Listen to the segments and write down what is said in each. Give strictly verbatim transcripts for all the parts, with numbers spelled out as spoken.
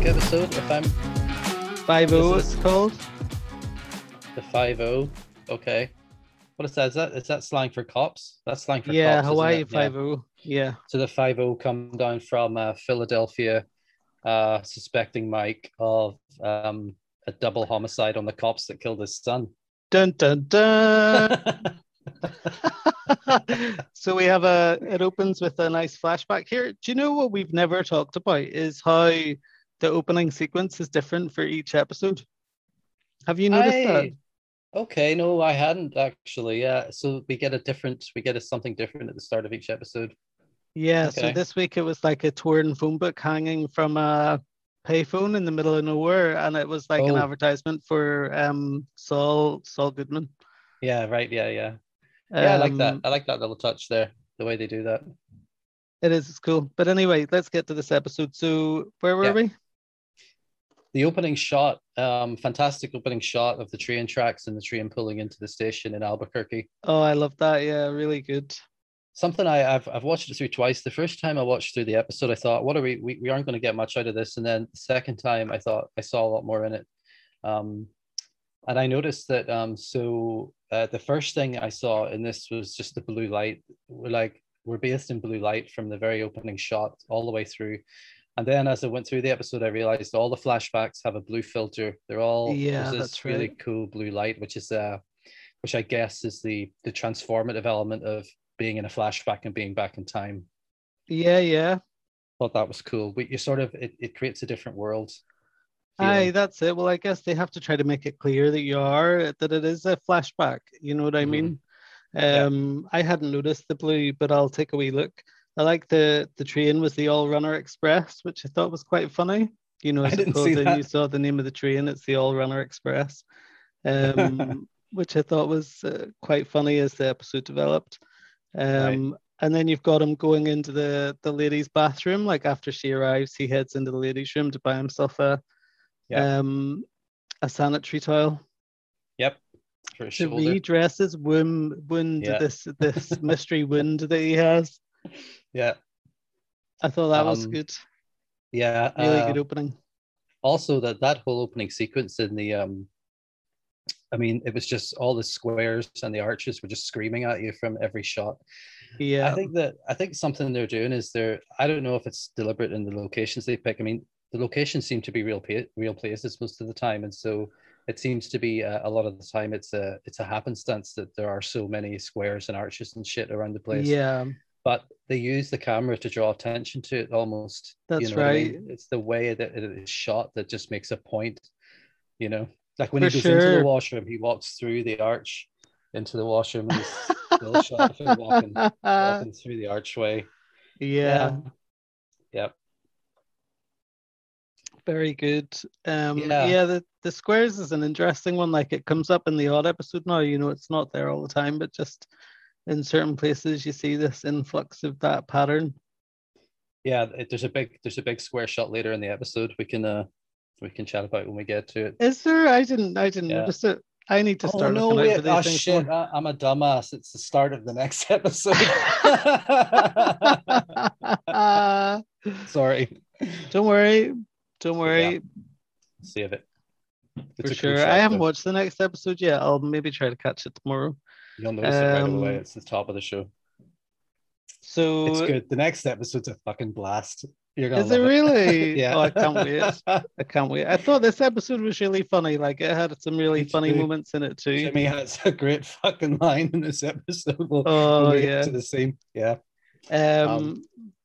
classic episode of um, Five-O, it's called. The Five-O. Okay. What is that? Is that, is that slang for cops? That's slang for yeah, cops. Yeah, Hawaii Five-O. Yeah. yeah. So the Five-O come down from uh, Philadelphia, uh, suspecting Mike of um, a double homicide on the cops that killed his son. Dun, dun, dun. So we have a, it opens with a nice flashback here. Do you know what we've never talked about is how the opening sequence is different for each episode? Have you noticed I, that? Okay, no, I hadn't actually. Yeah, so we get a different, we get a something different at the start of each episode. Yeah, okay. So this week it was like a torn phone book hanging from a payphone in the middle of nowhere, and it was like oh. an advertisement for um Saul Saul Goodman. Yeah, right. Yeah, yeah. Yeah, I like that. Um, I like that little touch there, the way they do that. It is, it's cool. But anyway, let's get to this episode. So where were yeah. we? The opening shot, um, fantastic opening shot of the train tracks and the train pulling into the station in Albuquerque. Oh, I love that. Yeah, really good. Something I, I've I've watched it through twice. The first time I watched through the episode, I thought, what are we, we, we aren't going to get much out of this. And then the second time I thought I saw a lot more in it. Um, and I noticed that, um, so... Uh, the first thing I saw in this was just the blue light. We're like, we're based in blue light from the very opening shot all the way through. And then as I went through the episode, I realized all the flashbacks have a blue filter. They're all, yeah, there's this really right. cool blue light, which is, uh, which I guess is the, the transformative element of being in a flashback and being back in time. Yeah, yeah. Thought that was cool. But you sort of, it, it creates a different world. Yeah. Aye, that's it. Well, I guess they have to try to make it clear that you are, that it is a flashback. You know what I mm-hmm. mean? Um, yeah. I hadn't noticed the blue, but I'll take a wee look. I like the, the train was the All Runner Express, which I thought was quite funny. You know, I, I didn't suppose see that. You saw the name of the train, it's the All Runner Express, um, which I thought was uh, quite funny as the episode developed. Um, right. And then you've got him going into the, the ladies' bathroom. Like after she arrives, he heads into the ladies' room to buy himself a Yeah. Um, a sanitary towel. Yep. For his shoulder. To redress his wound, wound yeah. this this mystery wound that he has. Yeah. I thought that um, was good. Yeah. Really uh, good opening. Also, that that whole opening sequence in the um, I mean, it was just all the squares and the arches were just screaming at you from every shot. Yeah. I think that I think something they're doing is they're. I don't know if it's deliberate in the locations they pick. I mean. The locations seem to be real real places most of the time, and so it seems to be uh, a lot of the time it's a it's a happenstance that there are so many squares and arches and shit around the place. Yeah, but they use the camera to draw attention to it almost. That's you know right. I mean? It's the way that it is shot that just makes a point. You know, like when For he goes sure. into the washroom, he walks through the arch into the washroom, and he's still shot for walking, walking through the archway. Yeah. Yep. Yeah. Yeah. Very good. Um, yeah, yeah the, the squares is an interesting one. Like it comes up in the odd episode now, you know, it's not there all the time, but just in certain places you see this influx of that pattern. Yeah, it, there's a big there's a big square shot later in the episode. We can uh, we can chat about when we get to it. Is there? I didn't I didn't yeah. notice it. I need to start. Oh no! Wait, oh shit! I, I'm a dumbass. It's the start of the next episode. uh, Sorry. Don't worry. Don't worry. Yeah. Save it. It's For sure. Cool shot, I haven't though. watched the next episode yet. I'll maybe try to catch it tomorrow. You'll notice um, it right away. It's the top of the show. So it's good. The next episode's a fucking blast. You're gonna Is it really? It. yeah. Oh, I can't wait. I can't wait. I thought this episode was really funny. Like it had some really Me funny too. moments in it too. Jimmy has a great fucking line in this episode. We'll, oh we'll yeah. To the same. Yeah. Um, um.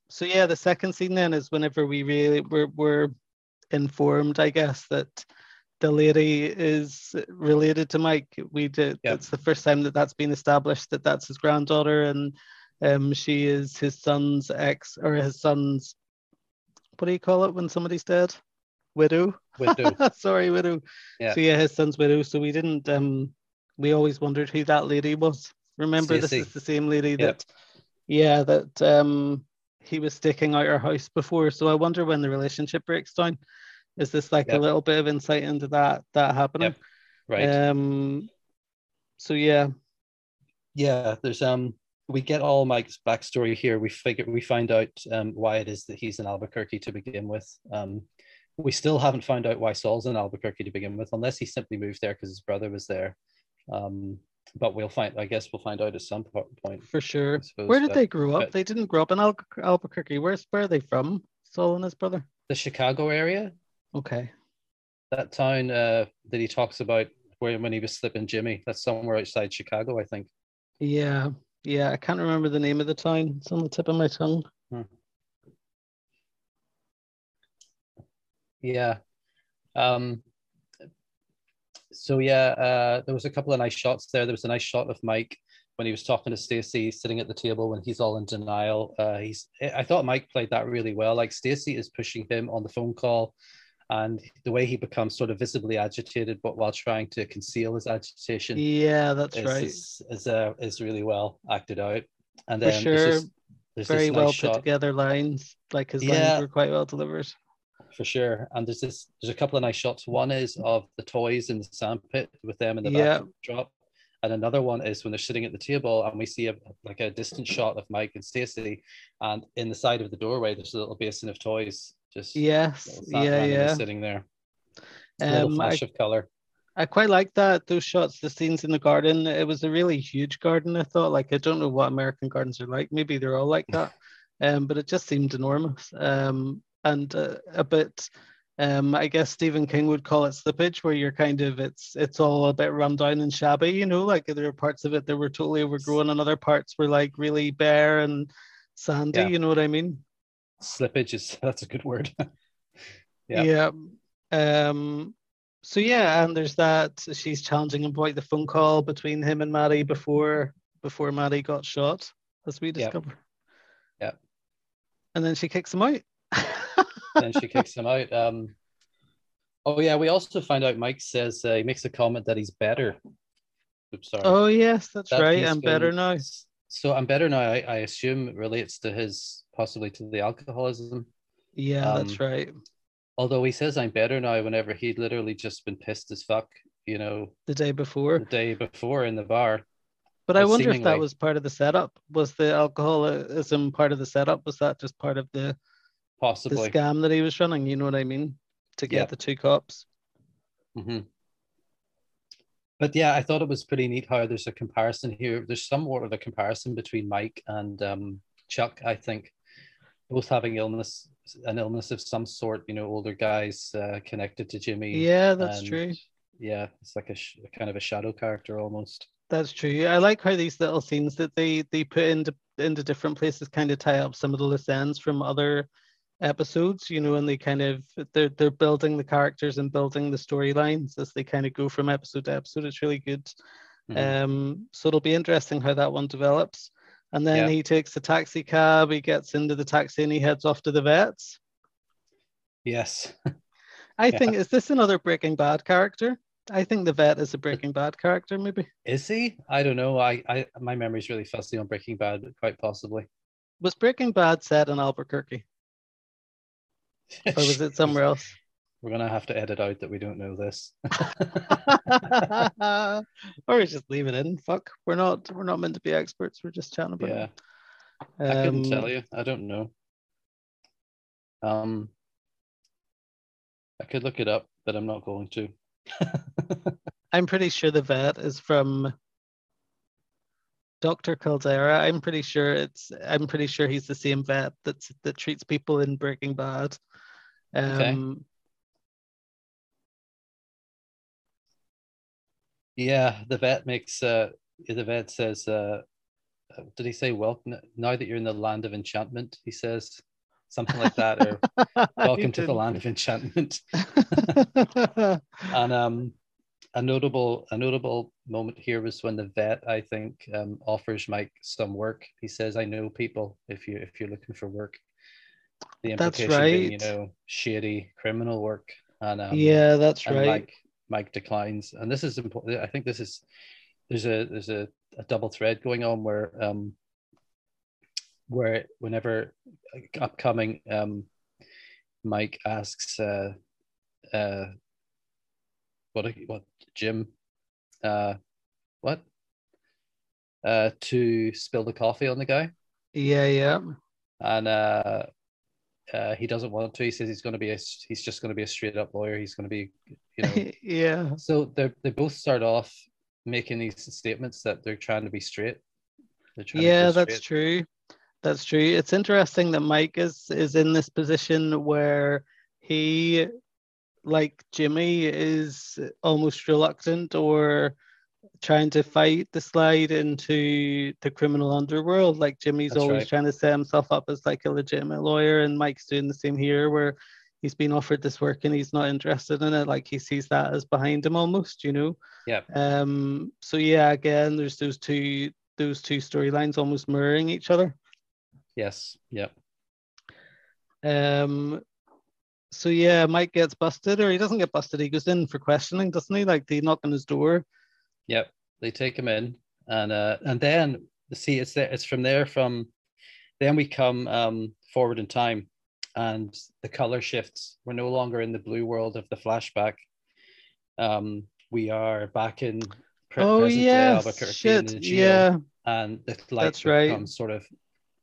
So yeah, the second scene then is whenever we really we're we're. informed, I guess, that the lady is related to Mike. We did. Yep. It's the first time that that's been established that that's his granddaughter, and um, she is his son's ex or his son's. What do you call it when somebody's dead? Widow. Widow. Sorry, widow. Yeah. So yeah, his son's widow. So we didn't. Um, we always wondered who that lady was. Remember, Stacey. This is the same lady that. Yep. Yeah, that um, he was sticking out her house before. So I wonder when the relationship breaks down. Is this like yep. a little bit of insight into that that happening? Yep. Right. Um, so yeah, yeah. There's um, we get all Mike's backstory here. We figure we find out um why it is that he's in Albuquerque to begin with. Um, we still haven't found out why Saul's in Albuquerque to begin with, unless he simply moved there because his brother was there. Um, but we'll find, I guess we'll find out at some point. For sure. Suppose, where did but, they grow up? But, they didn't grow up in Al- Albuquerque. Where's, where are they from? Saul and his brother? The Chicago area. Okay. That town uh, that he talks about where when he was slipping Jimmy. That's somewhere outside Chicago, I think. Yeah. Yeah. I can't remember the name of the town. It's on the tip of my tongue. Hmm. Yeah. Um, so, yeah, uh, there was a couple of nice shots there. There was a nice shot of Mike when he was talking to Stacey, sitting at the table when he's all in denial. Uh, he's. I thought Mike played that really well. Like, Stacey is pushing him on the phone call, and the way he becomes sort of visibly agitated, but while trying to conceal his agitation. Yeah, that's is, right. Is is, uh, is really well acted out. And then For sure, there's this, there's very nice well shot. Put together lines. Like, his yeah. lines were quite well delivered. For sure. And there's this, there's a couple of nice shots. One is of the toys in the sandpit with them in the yeah. backdrop. And another one is when they're sitting at the table and we see a, like a distant shot of Mike and Stacey. And in the side of the doorway, there's a little basin of toys. Just yes. Yeah, yeah. Sitting there. Um, a little flash I, of color. I quite like that. Those shots, the scenes in the garden. It was a really huge garden, I thought. Like, I don't know what American gardens are like. Maybe they're all like that. um, but it just seemed enormous. Um, And uh, a bit, um, I guess Stephen King would call it slippage, where you're kind of, it's it's all a bit run down and shabby, you know, like there are parts of it that were totally overgrown and other parts were like really bare and sandy, yeah. you know what I mean? Slippage is, that's a good word. yeah. yeah. Um. So yeah, and there's that, she's challenging him about the phone call between him and Maddie before, before Maddie got shot, as we discover. Yeah. yeah. And then she kicks him out. Then she kicks him out. Um, oh yeah, we also find out Mike says uh, he makes a comment that he's better. Oops, sorry. Oh yes, that's that right. I'm been, better now. So I'm better now. I, I assume relates to his possibly to the alcoholism. Yeah, um, that's right. Although he says I'm better now, whenever he'd literally just been pissed as fuck, you know, the day before. The day before in the bar. But I wonder if that was part of the setup. Was the alcoholism part of the setup? Was that just part of the? Possibly. The scam that he was running, you know what I mean? To get yeah. the two cops. Mm-hmm. But yeah, I thought it was pretty neat how there's a comparison here. There's somewhat of a comparison between Mike and um, Chuck, I think. Both having illness, an illness of some sort, you know, older guys uh, connected to Jimmy. Yeah, that's and, true. Yeah, it's like a sh- kind of a shadow character almost. That's true. I like how these little scenes that they, they put into, into different places kind of tie up some of the loose ends from other episodes, you know, and they kind of they're they're building the characters and building the storylines as they kind of go from episode to episode. It's really good. Mm-hmm. Um, so it'll be interesting how that one develops. And then yeah. he takes the taxi cab, he gets into the taxi, and he heads off to the vets. Yes. I yeah. think, is this another Breaking Bad character? I think the vet is a Breaking Bad character, maybe. Is he? I don't know. I, I my memory's really fuzzy on Breaking Bad, but quite possibly. Was Breaking Bad set in Albuquerque? Or was it somewhere else? We're going to have to edit out that we don't know this. Or just leave it in. Fuck. We're not We're not meant to be experts. We're just chatting about yeah. it. Um, I couldn't tell you. I don't know. Um, I could look it up, but I'm not going to. I'm pretty sure the vet is from Doctor Caldera. I'm pretty sure it's. I'm pretty sure he's the same vet that that treats people in Breaking Bad. Um, okay. Yeah, the vet makes. Uh, the vet says, uh, "Did he say welcome? Now that you're in the land of enchantment," he says something like that, or "Welcome to the land of enchantment." and um. A notable, a notable moment here was when the vet, I think, um, offers Mike some work. He says, "I know people. If you if you're looking for work, the implication that's right. being, you know, shady criminal work." And um, yeah, that's and right. Mike, Mike declines, and this is important. I think this is there's a there's a, a double thread going on where um where whenever upcoming um Mike asks uh uh what what. Jim, uh, what? Uh, to spill the coffee on the guy. Yeah, yeah. And uh, Uh, he doesn't want to. He says he's going to be a, he's just going to be a straight up lawyer. He's going to be, you know. Yeah. So they they both start off making these statements that they're trying to be straight. Yeah, be that's straight. true. That's true. It's interesting that Mike is is in this position where he, like Jimmy, is almost reluctant or trying to fight the slide into the criminal underworld. Like Jimmy's That's always right. trying to set himself up as like a legitimate lawyer, and Mike's doing the same here where he's been offered this work and he's not interested in it. Like he sees that as behind him almost, you know? Yeah. Um. So yeah, again, there's those two those two storylines almost mirroring each other. Yes. Yeah. Um. So yeah, Mike gets busted, or he doesn't get busted. He goes in for questioning, doesn't he? Like they knock on his door. Yep, they take him in, and uh, and then see it's there. It's from there. From then we come um, forward in time, and the color shifts. We're no longer in the blue world of the flashback. Um, we are back in pre- oh, present yes, day Albuquerque, shit, in the jail, yeah, and the light becomes right. sort of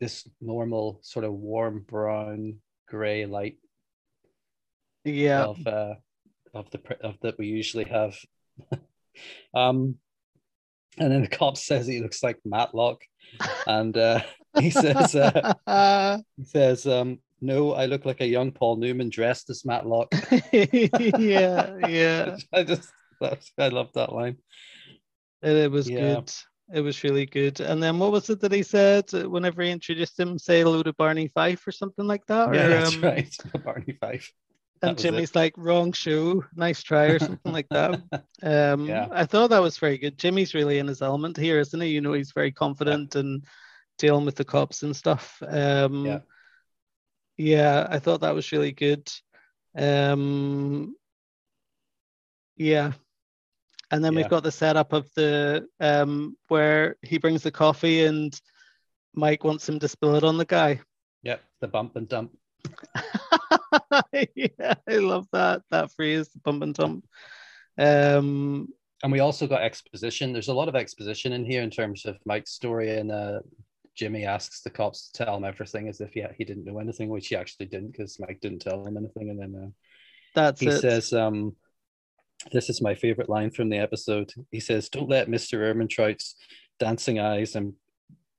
this normal, sort of warm brown gray light. Yeah, of uh, of the of that we usually have. Um, and then the cop says he looks like Matlock, and uh, he says, uh, he says, um, "No, I look like a young Paul Newman dressed as Matlock." Yeah, yeah. I just, that was, I loved that line. It, it was yeah. good. It was really good. And then what was it that he said whenever he introduced him? Say hello to Barney Fife or something like that. Yeah, or, that's um... right, Barney Fife. And Jimmy's it. like, wrong show, nice try, or something like that. Um, yeah. I thought that was very good. Jimmy's really in his element here, isn't he? You know, he's very confident yeah. and dealing with the cops and stuff. Um, yeah. yeah, I thought that was really good. Um, yeah. And then yeah. we've got the setup of the, um, where he brings the coffee and Mike wants him to spill it on the guy. Yep, the bump and dump. Yeah, I love that that phrase, the bump and dump. Um, and we also got exposition. There's a lot of exposition in here in terms of Mike's story, and uh, Jimmy asks the cops to tell him everything as if he, he didn't know anything, which he actually didn't, because Mike didn't tell him anything. And then uh, that's he it. says, um, this is my favorite line from the episode. He says, "Don't let Mister Ermintrout's dancing eyes and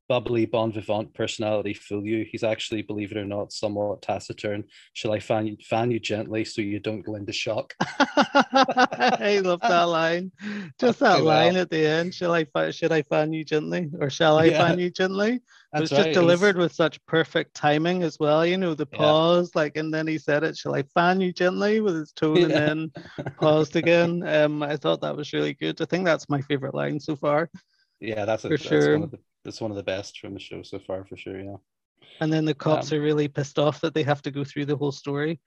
bubbly bon vivant personality fool you. He's actually, believe it or not, somewhat taciturn. Shall I fan you, fan you gently so you don't go into shock?" I love that line. Just That's that line well. at the end. Shall I should I fan you gently, or shall I yeah. fan you gently? It was That's just right. delivered was... with such perfect timing as well. You know, the pause, yeah. like, and then he said it. Shall I fan you gently with his tone, yeah. and then paused again. Um, I thought that was really good. I think that's my favorite line so far. Yeah, that's a, for that's sure. One of the- That's one of the best from the show so far, for sure, yeah. And then the cops um, are really pissed off that they have to go through the whole story.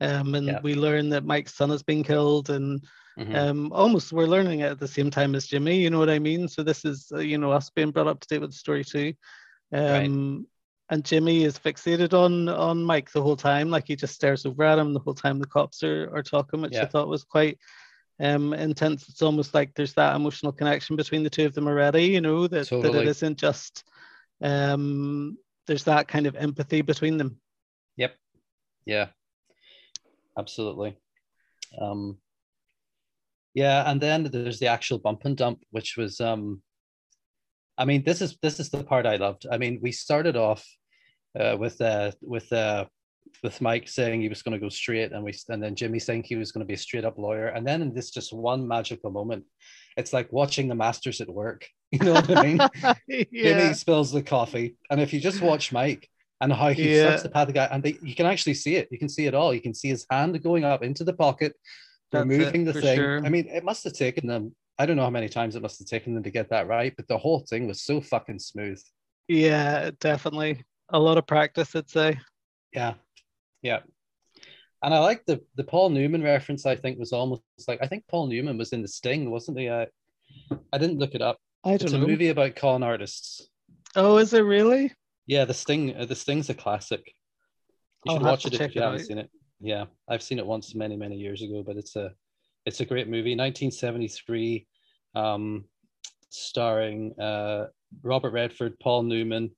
Um, and yeah. we learn that Mike's son has been killed, and mm-hmm. um, almost we're learning it at the same time as Jimmy, you know what I mean? So this is, uh, you know, us being brought up to date with the story too. Um, right. And Jimmy is fixated on on Mike the whole time. Like he just stares over at him the whole time the cops are, are talking, which yeah. I thought was quite... Um, intense. It's almost like there's that emotional connection between the two of them already, you know, that, totally. that it isn't just um, there's that kind of empathy between them. Yep. Yeah, absolutely. Um, yeah, and then there's the actual bump and dump, which was um, I mean, this is this is the part I loved. I mean, we started off uh, with uh, with uh, with Mike saying he was going to go straight, and we and then Jimmy saying he was going to be a straight up lawyer, and then in this just one magical moment, it's like watching the masters at work, you know what I mean? yeah. Jimmy spills the coffee, and if you just watch Mike and how he yeah. slips the pad of the guy, and they, you can actually see it, you can see it all, you can see his hand going up into the pocket, That's removing it, the thing sure. I mean, it must have taken them, I don't know how many times it must have taken them to get that right, but the whole thing was so fucking smooth. Yeah, definitely a lot of practice, I'd say. Yeah. Yeah. And I like the, the Paul Newman reference, I think, was almost like, I think Paul Newman was in The Sting, wasn't he? I, I didn't look it up. I don't it's know. It's a movie about con artists. Oh, is it really? Yeah, The Sting. Uh, the Sting's a classic. You I'll should watch it if you haven't seen it. Yeah, I've seen it once many, many years ago, but it's a it's a great movie. nineteen seventy-three, um, starring uh, Robert Redford, Paul Newman,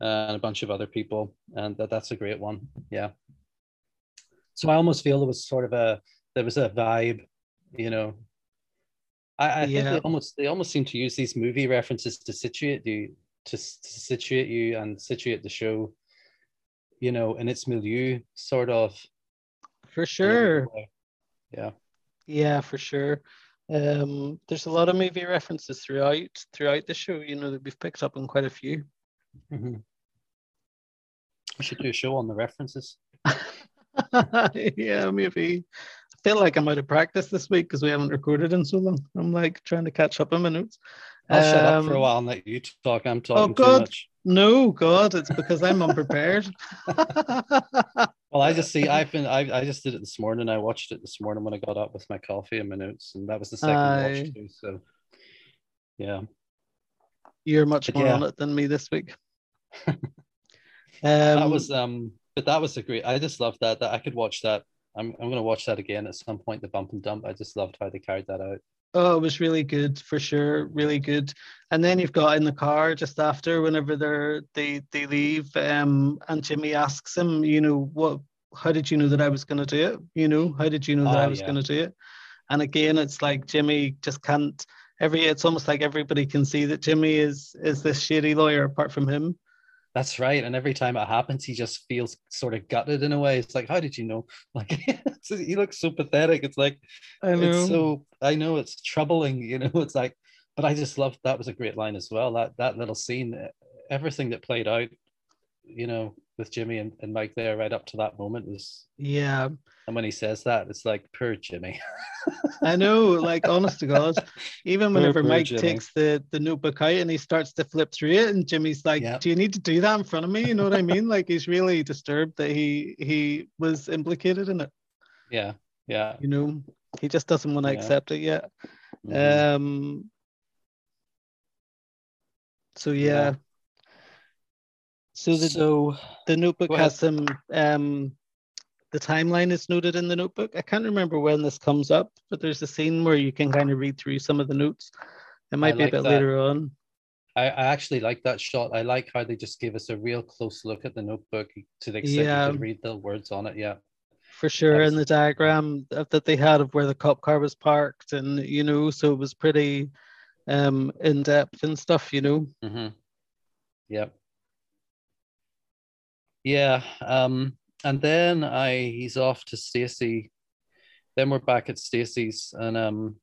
uh, and a bunch of other people. And that, that's a great one. Yeah. So I almost feel there was sort of a, there was a vibe, you know. I, I yeah. think they almost they almost seem to use these movie references to situate you, to, to situate you and situate the show, you know, in its milieu, sort of. For sure. Yeah. Yeah, for sure. Um, there's a lot of movie references throughout throughout the show, you know, that we've picked up on quite a few. Mm-hmm. I should do a show on the references. Yeah, maybe. I feel like I'm out of practice this week because we haven't recorded in so long. I'm like trying to catch up on my notes. I'll um, shut up for a while and let you talk. I'm talking oh God, too much. No, God, it's because I'm unprepared. Well, I just see, I've been, I, I just did it this morning. I watched it this morning when I got up with my coffee and my notes, and that was the second I... watch too. So, yeah. You're much but more yeah. on it than me this week. um, that was, um, but that was a great, I just loved that, that I could watch that. I'm, I'm going to watch that again at some point, the bump and dump. I just loved how they carried that out. Oh, it was really good, for sure, really good. And then you've got in the car just after, whenever they're they they leave, um, and Jimmy asks him, you know, what? How did you know that I was going to do it? You know, how did you know that oh, I was yeah. going to do it? And again, it's like Jimmy just can't. Every it's almost like everybody can see that Jimmy is is this shady lawyer apart from him. That's right. And every time it happens, he just feels sort of gutted in a way. It's like, how did you know? Like, he looks so pathetic. It's like, I know. It's so, I know it's troubling, you know, it's like, but I just loved, that was a great line as well. That, that little scene, everything that played out, you know, with Jimmy and, and Mike there right up to that moment was. Yeah. And when he says that, it's like, poor Jimmy. I know, like, honest to God, even whenever poor, poor Mike Jimmy. takes the, the notebook out and he starts to flip through it, and Jimmy's like, yep. do you need to do that in front of me? You know what I mean? Like, he's really disturbed that he he was implicated in it. Yeah, yeah. You know, he just doesn't want to yeah. accept it yet. Mm-hmm. Um. So, yeah. yeah. So, the, so the notebook has some... Um, the timeline is noted in the notebook. I can't remember when this comes up, but there's a scene where you can kind of read through some of the notes. It might I be like a bit that. later on. I, I actually like that shot. I like how they just give us a real close look at the notebook to the extent yeah. you can read the words on it. Yeah, for sure. That's... And the diagram that they had of where the cop car was parked, and, you know, so it was pretty um, in depth and stuff, you know. Mm-hmm. Yeah. Yeah. Um, And then I he's off to Stacey. Then we're back at Stacey's, and um,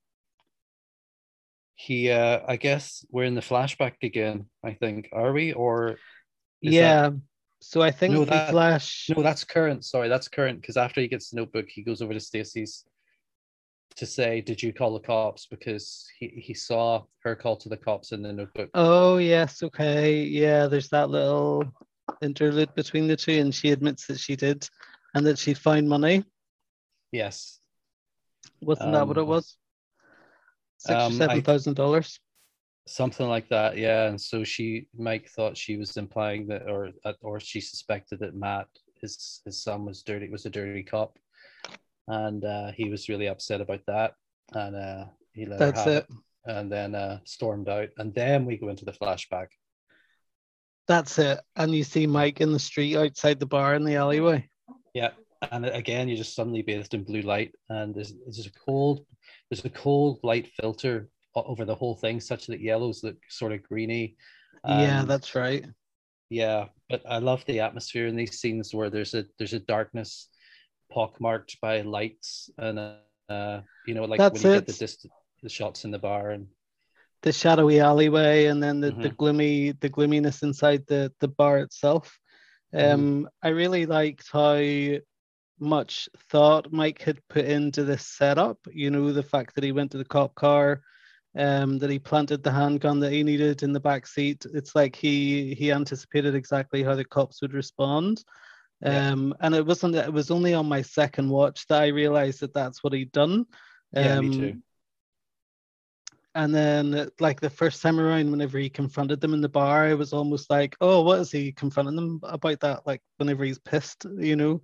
he uh, I guess we're in the flashback again. I think are we or is yeah? That... So I think no, the that, flash. No, that's current. Sorry, that's current because after he gets the notebook, he goes over to Stacey's to say, "Did you call the cops?" Because he he saw her call to the cops in the notebook. Oh yes, okay, yeah. There's that little interlude between the two, and she admits that she did and that she found money. Yes. Wasn't um, that what it was? Six um, or seven thousand dollars? Something like that, yeah. And so she Mike thought she was implying that or or she suspected that Matt, his his son, was dirty, was a dirty cop. And uh he was really upset about that. And uh he let That's her have it. it and then uh stormed out. And then we go into the flashback. That's it. And you see Mike in the street outside the bar in the alleyway. Yeah. And again, you're just suddenly bathed in blue light. And there's, there's a cold, there's a cold light filter over the whole thing, such that yellows look sort of greeny. Um, yeah, that's right. Yeah. But I love the atmosphere in these scenes where there's a, there's a darkness pockmarked by lights. And, uh, uh, you know, like that's when you it. get the distance, the shots in the bar and the shadowy alleyway, and then the, mm-hmm. the gloomy the gloominess inside the, the bar itself. Um, mm-hmm. I really liked how much thought Mike had put into this setup. You know, the fact that he went to the cop car, um, that he planted the handgun that he needed in the back seat. It's like he he anticipated exactly how the cops would respond. Um, yeah. And it wasn't it was only on my second watch that I realized that that's what he'd done. Um, yeah, me too. And then, like, the first time around, whenever he confronted them in the bar, I was almost like, oh, what is he confronting them about that? Like, whenever he's pissed, you know?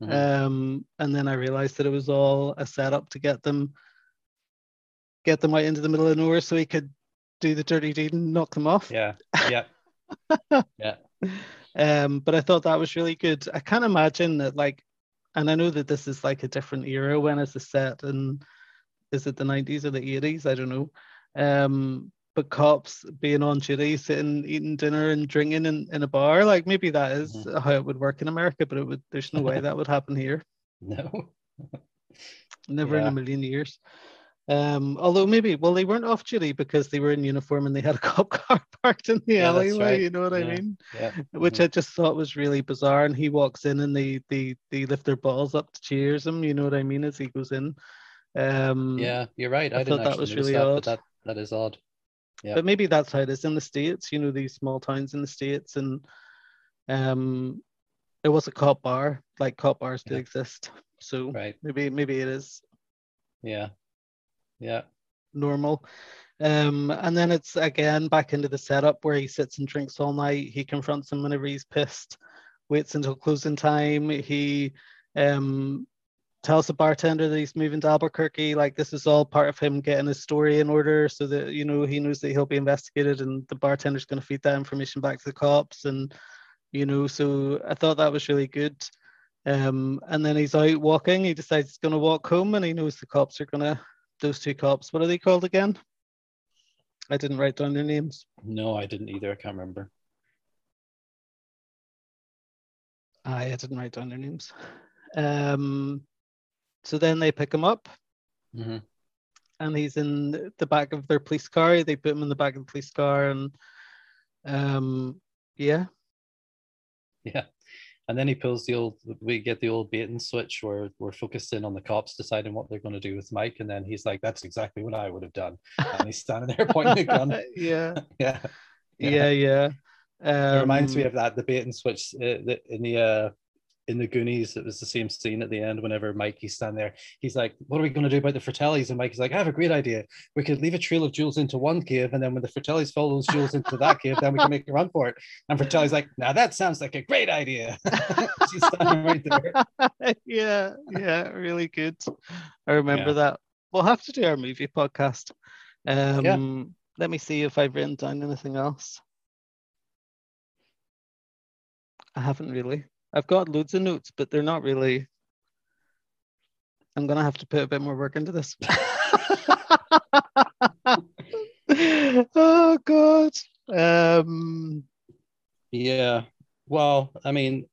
Mm-hmm. Um, and then I realized that it was all a setup to get them get them out into the middle of nowhere so he could do the dirty deed and knock them off. Yeah, yeah, yeah. Um, but I thought that was really good. I can't imagine that, like, And I know that this is like a different era. When is the set? And is it the nineties or the eighties? I don't know. Um, but cops being on duty, sitting, eating dinner and drinking in, in a bar, like maybe that is mm-hmm. how it would work in America, but it would, there's no way that would happen here. No. Never yeah. in a million years. Um, although maybe, well, they weren't off duty because they were in uniform and they had a cop car parked in the yeah, alleyway, right. you know what yeah. I mean? Yeah. Which mm-hmm. I just thought was really bizarre. And he walks in and they, they, they lift their balls up to cheers him, you know what I mean, as he goes in. Um, yeah, you're right. I, I thought that was really that, odd. That, that is odd. Yeah. But maybe that's how it is in the States, you know, these small towns in the States. And um, it was a cop bar, like cop bars yeah. did exist. So right. maybe maybe it is. Yeah. Yeah, normal. Um, and then it's again back into the setup where he sits and drinks all night. He confronts him whenever he's pissed, waits until closing time. He um tells the bartender that he's moving to Albuquerque. Like, this is all part of him getting his story in order so that, you know, he knows that he'll be investigated, and the bartender's going to feed that information back to the cops. And, you know, so I thought that was really good. Um, and then he's out walking. He decides he's going to walk home, and he knows the cops are going to. Those two cops, what are they called again? I didn't write down their names. No, I didn't either. I can't remember. I, I didn't write down their names. Um, so then they pick him up, mm-hmm. and he's in the back of their police car. They put him in the back of the police car, and um, yeah, yeah. And then he pulls the old, we get the old bait and switch where we're focused in on the cops deciding what they're going to do with Mike. And then he's like, that's exactly what I would have done. And he's standing there pointing the gun. Yeah. Yeah. Yeah. Yeah. Um, it reminds me of that, the bait and switch uh, in the, uh, in the Goonies. It was the same scene at the end whenever Mikey's standing there. He's like, what are we going to do about the Fratellis? And Mikey's like, I have a great idea. We could leave a trail of jewels into one cave, and then when the Fratellis follow those jewels into that cave, then we can make a run for it. And Fratelli's like, now that sounds like a great idea. She's standing right there. Yeah, yeah, really good. I remember yeah. that. We'll have to do our movie podcast. Um, yeah. Let me see if I've written down anything else. I haven't really. I've got loads of notes, but they're not really. I'm going to have to put a bit more work into this. Oh, God. Um... Yeah. Well, I mean,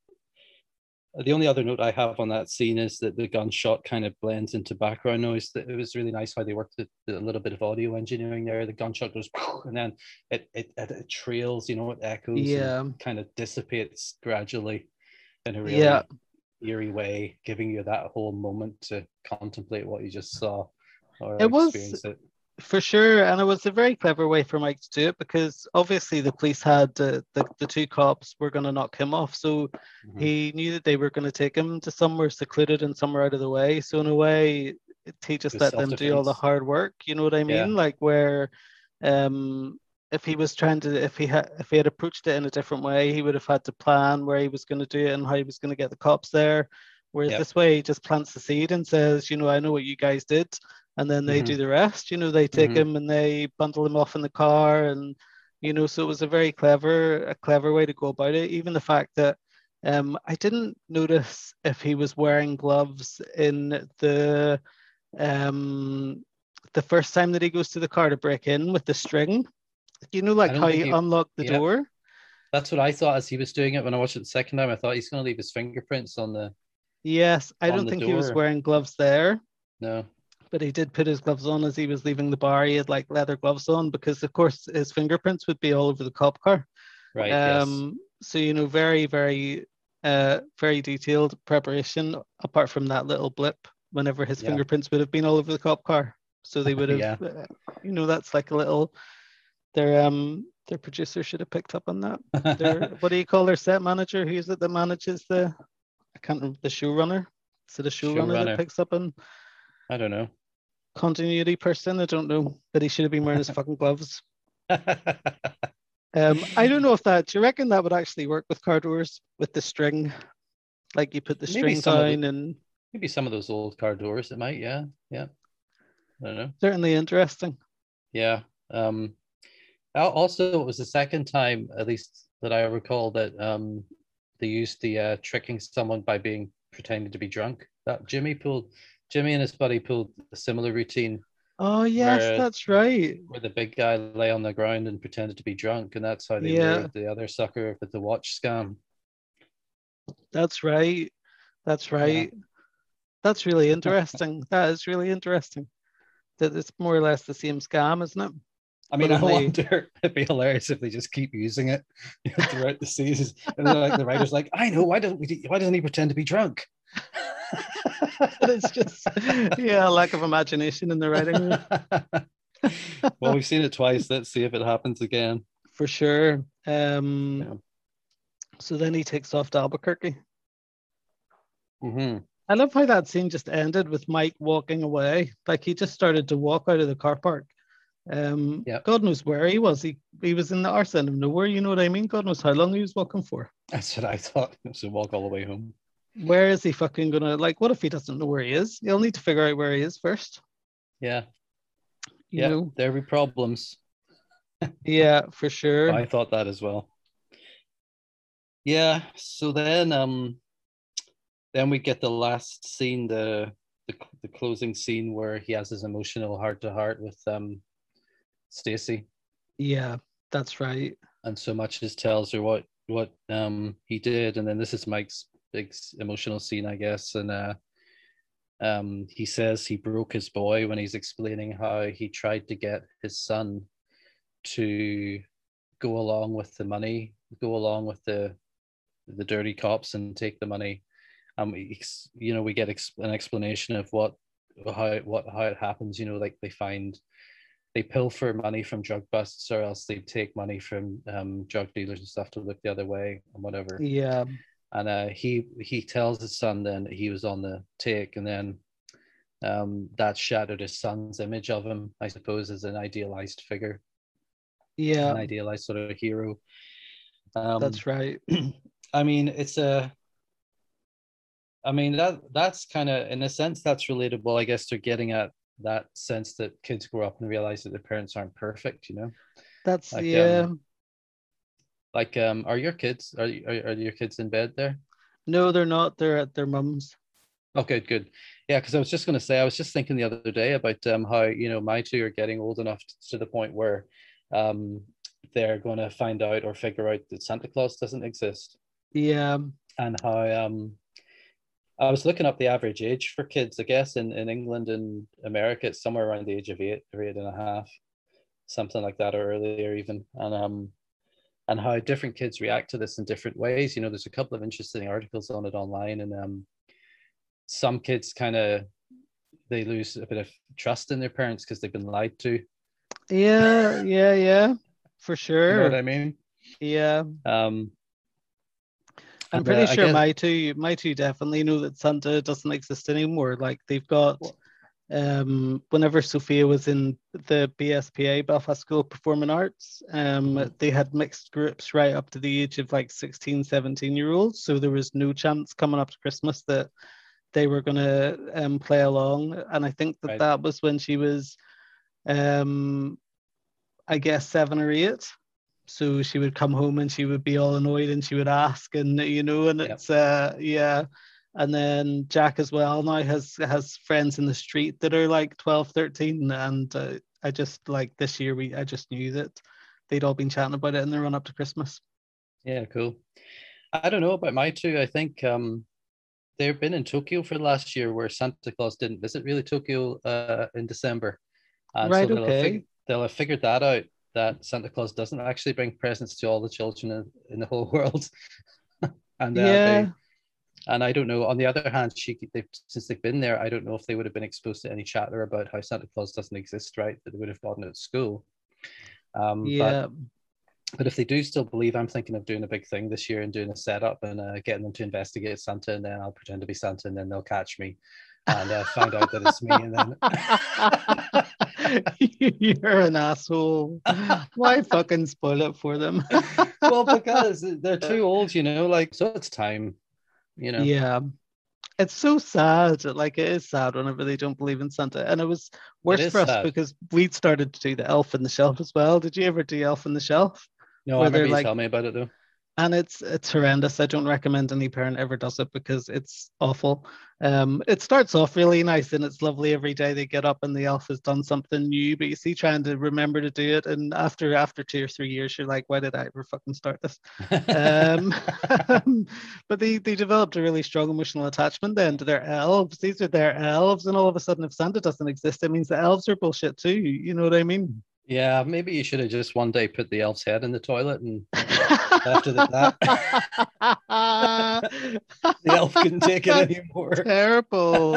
the only other note I have on that scene is that the gunshot kind of blends into background noise. It was really nice how they worked with a little bit of audio engineering there. The gunshot goes, and then it, it, it trails, you know, it echoes yeah. and kind of dissipates gradually. In a really yeah. eerie way, giving you that whole moment to contemplate what you just saw or it experience was, it. For sure, and it was a very clever way for Mike to do it, because obviously the police had uh, the, the two cops were going to knock him off, so mm-hmm. he knew that they were going to take him to somewhere secluded and somewhere out of the way. So in a way, he just let them do all the hard work, you know what I mean? Yeah. Like where... um If he was trying to, if he had, if he had approached it in a different way, he would have had to plan where he was going to do it and how he was going to get the cops there. Whereas yep. this way, he just plants the seed and says, you know, I know what you guys did, and then they mm-hmm. do the rest. You know, they take mm-hmm. him and they bundle him off in the car, and you know, so it was a very clever, a clever way to go about it. Even the fact that um, I didn't notice if he was wearing gloves in the um, the first time that he goes to the car to break in with the string. You know, like how you unlock the yeah. door. That's what I thought as he was doing it when I watched it the second time. I thought he's going to leave his fingerprints on the. Yes, I don't think door. He was wearing gloves there. No. But he did put his gloves on as he was leaving the bar. He had like leather gloves on because, of course, his fingerprints would be all over the cop car. Right. Um. Yes. So you know, very, very, uh, very detailed preparation. Apart from that little blip, whenever his yeah. fingerprints would have been all over the cop car, so they would have. yeah. uh, you know, that's like a little. Their um their producer should have picked up on that. Their, what do you call their set manager? Who is it that manages the? I can't remember. The showrunner. Is it a showrunner show that picks up on? I don't know. Continuity person. I don't know. But he should have been wearing his fucking gloves. um, I don't know if that. Do you reckon that would actually work with car doors with the string? Like you put the maybe string down the, and. Maybe some of those old car doors. It might. Yeah. Yeah. I don't know. Certainly interesting. Yeah. Um. Also, it was the second time, at least that I recall, that um, they used the uh, tricking someone by being pretending to be drunk that Jimmy pulled. Jimmy and his buddy pulled a similar routine. Oh yes, where, that's right. Where the big guy lay on the ground and pretended to be drunk, and that's how they yeah. lured the other sucker with the watch scam. That's right. That's right. Yeah. That's really interesting. That is really interesting. That it's more or less the same scam, isn't it? I mean, I wonder, it'd be hilarious if they just keep using it, you know, throughout the seasons. And like the writer's like, I know, why doesn't we, why doesn't he pretend to be drunk? It's just, yeah, lack of imagination in the writing. Well, we've seen it twice. Let's see if it happens again. For sure. Um, yeah. So then he takes off to Albuquerque. Mm-hmm. I love how that scene just ended with Mike walking away. Like he just started to walk out of the car park. Um, yep. God knows where he was. He he was in the arse end of nowhere, you know what I mean? God knows how long he was walking for. That's what I thought. It was a walk all the way home. Where is he fucking gonna, like, what if he doesn't know where he is? He'll need to figure out where he is first. Yeah. You yeah, know? There'll be problems. Yeah, for sure. I thought that as well. Yeah, so then um then we get the last scene, the the, the closing scene where he has his emotional heart to heart with um Stacey. Yeah, that's right. And so much as tells her what what um he did, and then this is Mike's big emotional scene, I guess. And uh um he says he broke his boy when he's explaining how he tried to get his son to go along with the money, go along with the the dirty cops and take the money. And we, you know, we get ex- an explanation of what how what how it happens. You know, like they find. They pilfer money from drug busts, or else they take money from um, drug dealers and stuff to look the other way and whatever. Yeah. And uh, he he tells his son then that he was on the take, and then um, that shattered his son's image of him, I suppose, as an idealized figure. Yeah. An idealized sort of hero. Um, That's right. I mean, it's a... I mean, that that's kind of, in a sense, that's relatable, I guess, to getting at that sense that kids grow up and realize that their parents aren't perfect, you know. That's like, yeah. Um, like, um, are your kids are, are are your kids in bed there? No, they're not. They're at their mum's. Okay, good. Yeah, because I was just going to say, I was just thinking the other day about um how, you know, my two are getting old enough to the point where, um, they're going to find out or figure out that Santa Claus doesn't exist. Yeah. And how um. I was looking up the average age for kids, I guess, in, in England and America, it's somewhere around the age of eight or eight and a half, something like that, or earlier even. And um, and how different kids react to this in different ways. You know, there's a couple of interesting articles on it online, and um, some kids kind of, they lose a bit of trust in their parents because they've been lied to. Yeah, yeah, yeah, for sure. You know what I mean? Yeah. Um. I'm pretty yeah, sure guess... my two, my two definitely know that Santa doesn't exist anymore. Like they've got, um, whenever Sophia was in the B S P A, Belfast School of Performing Arts, um, they had mixed groups right up to the age of like sixteen, seventeen year olds. So there was no chance coming up to Christmas that they were going to um, play along. And I think that right. that was when she was, um, I guess, seven or eight. So she would come home and she would be all annoyed and she would ask, and you know, and it's yep. uh yeah. And then Jack as well now has has friends in the street that are like twelve, thirteen, and uh, I just like this year we I just knew that they'd all been chatting about it in the run up to Christmas. Yeah, cool. I don't know about my two. I think um they've been in Tokyo for last year where Santa Claus didn't visit really Tokyo uh in December. And right, so they'll okay. Have fig- they'll have figured that out. That Santa Claus doesn't actually bring presents to all the children in, in the whole world. and uh, yeah. they, and I don't know, on the other hand, she they've, since they've been there, I don't know if they would have been exposed to any chatter about how Santa Claus doesn't exist, right? That they would have gotten at school. Um, yeah. But, but if they do still believe, I'm thinking of doing a big thing this year and doing a setup and uh, getting them to investigate Santa, and then I'll pretend to be Santa and then they'll catch me and uh, find out that it's me. And then... You're an asshole. Why fucking spoil it for them? Well, because they're too old, you know, like, so it's time, you know. Yeah, it's so sad. Like, it is sad whenever they don't believe in Santa. And it was worse it for us sad. Because we'd started to do the Elf on the Shelf as well. Did you ever do Elf on the Shelf? No, Where I remember you like, tell me about it though. And it's it's horrendous. I don't recommend any parent ever does it because it's awful. Um, it starts off really nice and it's lovely every day they get up and the elf has done something new. But you see, trying to remember to do it, and after after two or three years, you're like, why did I ever fucking start this? um, but they they developed a really strong emotional attachment then to their elves. These are their elves, and all of a sudden, if Santa doesn't exist, it means the elves are bullshit too. You know what I mean? Yeah, maybe you should have just one day put the elf's head in the toilet, and after that, the elf couldn't take it anymore. Terrible.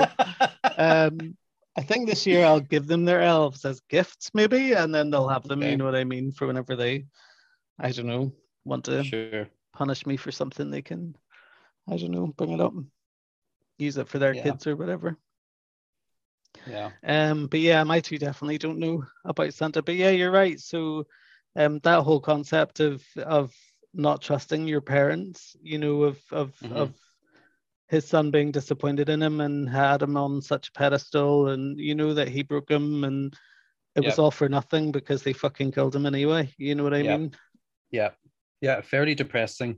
um, I think this year I'll give them their elves as gifts, maybe, and then they'll have them. Okay. You know what I mean? For whenever they, I don't know, want to sure. punish me for something, they can, I don't know, bring it up, use it for their yeah. kids or whatever. Yeah. Um, but yeah, my two definitely don't know about Santa. But yeah, you're right. So um that whole concept of of not trusting your parents, you know, of of mm-hmm. of his son being disappointed in him and had him on such a pedestal, and you know that he broke him, and it yep. was all for nothing because they fucking killed him anyway. You know what I yep. mean? Yeah. Yeah, fairly depressing.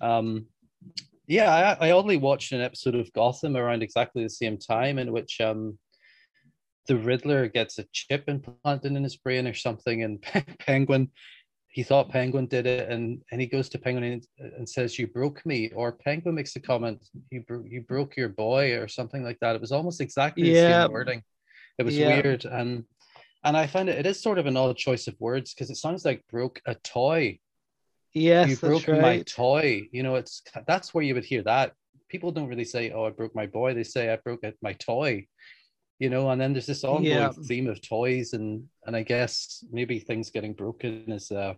Um yeah, I, I only watched an episode of Gotham around exactly the same time in which um the Riddler gets a chip implanted in his brain or something, and Penguin, he thought Penguin did it, and, and he goes to Penguin and, and says, you broke me, or Penguin makes the comment, you, bro- you broke your boy, or something like that. It was almost exactly yeah. the same wording. It was yeah. weird, and and I find it, it is sort of an odd choice of words, because it sounds like broke a toy. Yes, you broke right. my toy. You know, it's that's where you would hear that. People don't really say, oh, I broke my boy. They say, I broke my toy. You know, and then there's this ongoing yeah. theme of toys, and and I guess maybe things getting broken is uh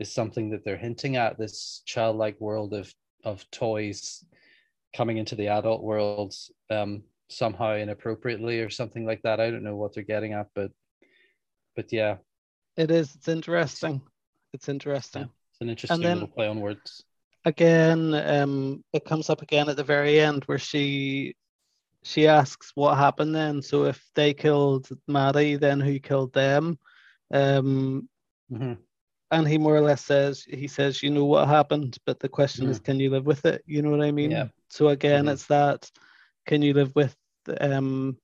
is something that they're hinting at, this childlike world of of toys coming into the adult world um somehow inappropriately or something like that. I don't know what they're getting at, but but yeah, it is. It's interesting. It's interesting. Yeah, it's an interesting then, little play on words. Again, um, it comes up again at the very end where she. She asks what happened then. So if they killed Maddie, then who killed them? Um, mm-hmm. And he more or less says, he says, you know what happened, but the question yeah. is, can you live with it? You know what I mean? Yeah. So again, mm-hmm. it's that, can you live with um,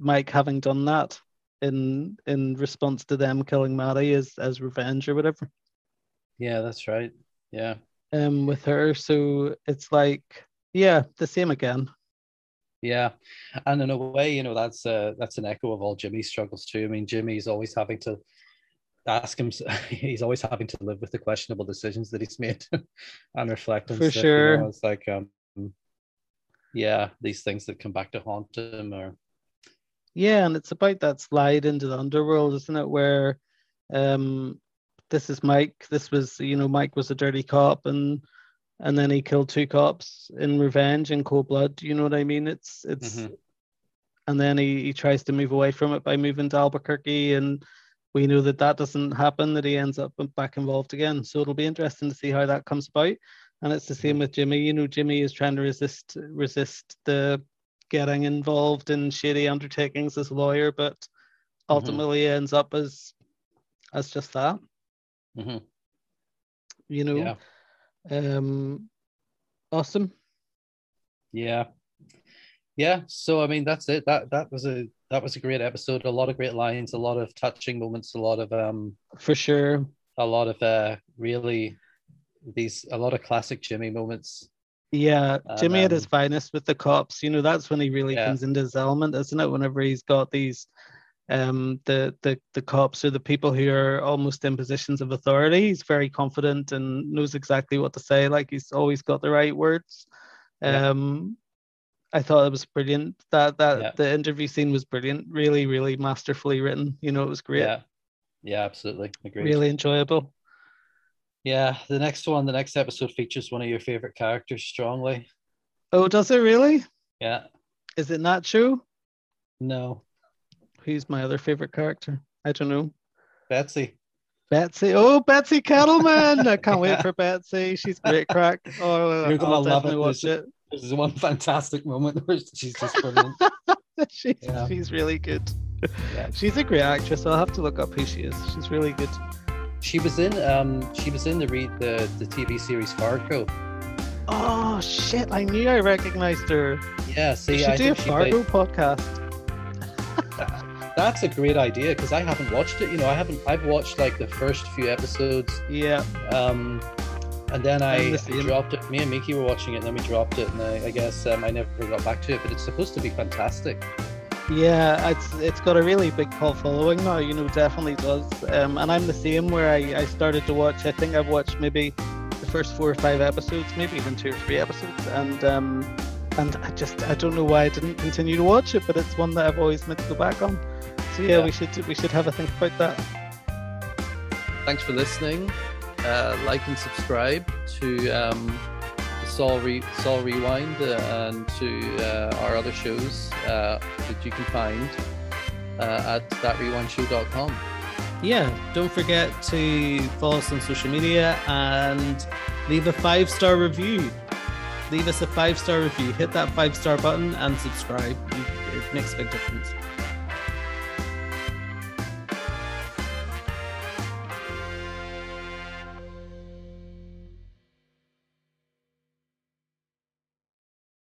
Mike having done that in in response to them killing Maddie as, as revenge or whatever? Yeah, that's right. Yeah. Um, with her. So it's like, yeah, the same again. Yeah, and in a way, you know, that's uh, that's an echo of all Jimmy's struggles too. I mean, Jimmy's always having to ask him, he's always having to live with the questionable decisions that he's made and reflect on. For stuff, sure. You know, it's like, um, yeah, these things that come back to haunt him. Or... Yeah, and it's about that slide into the underworld, isn't it, where um, this is Mike, this was, you know, Mike was a dirty cop, and... and then he killed two cops in revenge in cold blood. You know what I mean? It's it's, mm-hmm. and then he, he tries to move away from it by moving to Albuquerque, and we know that that doesn't happen. That he ends up back involved again. So it'll be interesting to see how that comes about. And it's the same with Jimmy. You know, Jimmy is trying to resist resist the getting involved in shady undertakings as a lawyer, but ultimately mm-hmm. ends up as as just that. Mm-hmm. You know. Yeah. Um, awesome. Yeah, yeah. So I mean, that's it. That that was a that was a great episode. A lot of great lines. A lot of touching moments. A lot of um. For sure. A lot of uh, really, these a lot of classic Jimmy moments. Yeah, Jimmy um, at his finest with the cops. You know, that's when he really yeah. comes into his element, isn't it? Whenever he's got these. Um, the the the cops are the people who are almost in positions of authority. He's very confident and knows exactly what to say. Like, he's always got the right words. Um, yeah. I thought it was brilliant. That that yeah. the interview scene was brilliant. Really, really masterfully written. You know, it was great. Yeah, yeah, absolutely. Agreed. Really enjoyable. Yeah, the next one, the next episode features one of your favorite characters strongly. Oh, does it really? Yeah. Is it not true? No. Who's my other favorite character? I don't know. Betsy. Betsy. Oh, Betsy Kettleman. I can't yeah. wait for Betsy. She's great crack. Oh, you're gonna I'll love it. Watch there's, it. There's one fantastic moment where she's just brilliant. she's, yeah. she's really good. Yeah. She's a great actress. I'll have to look up who she is. She's really good. She was in um she was in the re- the the T V series Fargo. Oh shit! I knew I recognized her. Yeah, see, she I do a Fargo played... podcast. That's a great idea because I haven't watched it. You know, I haven't. I've watched like the first few episodes. Yeah. Um, and then I the dropped it. Me and Miki were watching it, and then we dropped it, and I, I guess um, I never got back to it. But it's supposed to be fantastic. Yeah, it's it's got a really big cult following now. You know, definitely does. Um, and I'm the same where I, I started to watch. I think I've watched maybe first four or five episodes, maybe even two or three episodes, and um and I just I don't know why I didn't continue to watch it, but it's one that I've always meant to go back on. So yeah, yeah. we should we should have a think about that. Thanks for listening. Uh, like and subscribe to um, Saul Re- Saul Rewind uh, and to uh, our other shows uh, that you can find uh, at that rewind show dot com. Yeah, don't forget to follow us on social media and leave a five-star review. Leave us a five-star review. Hit that five-star button and subscribe. It makes a big difference.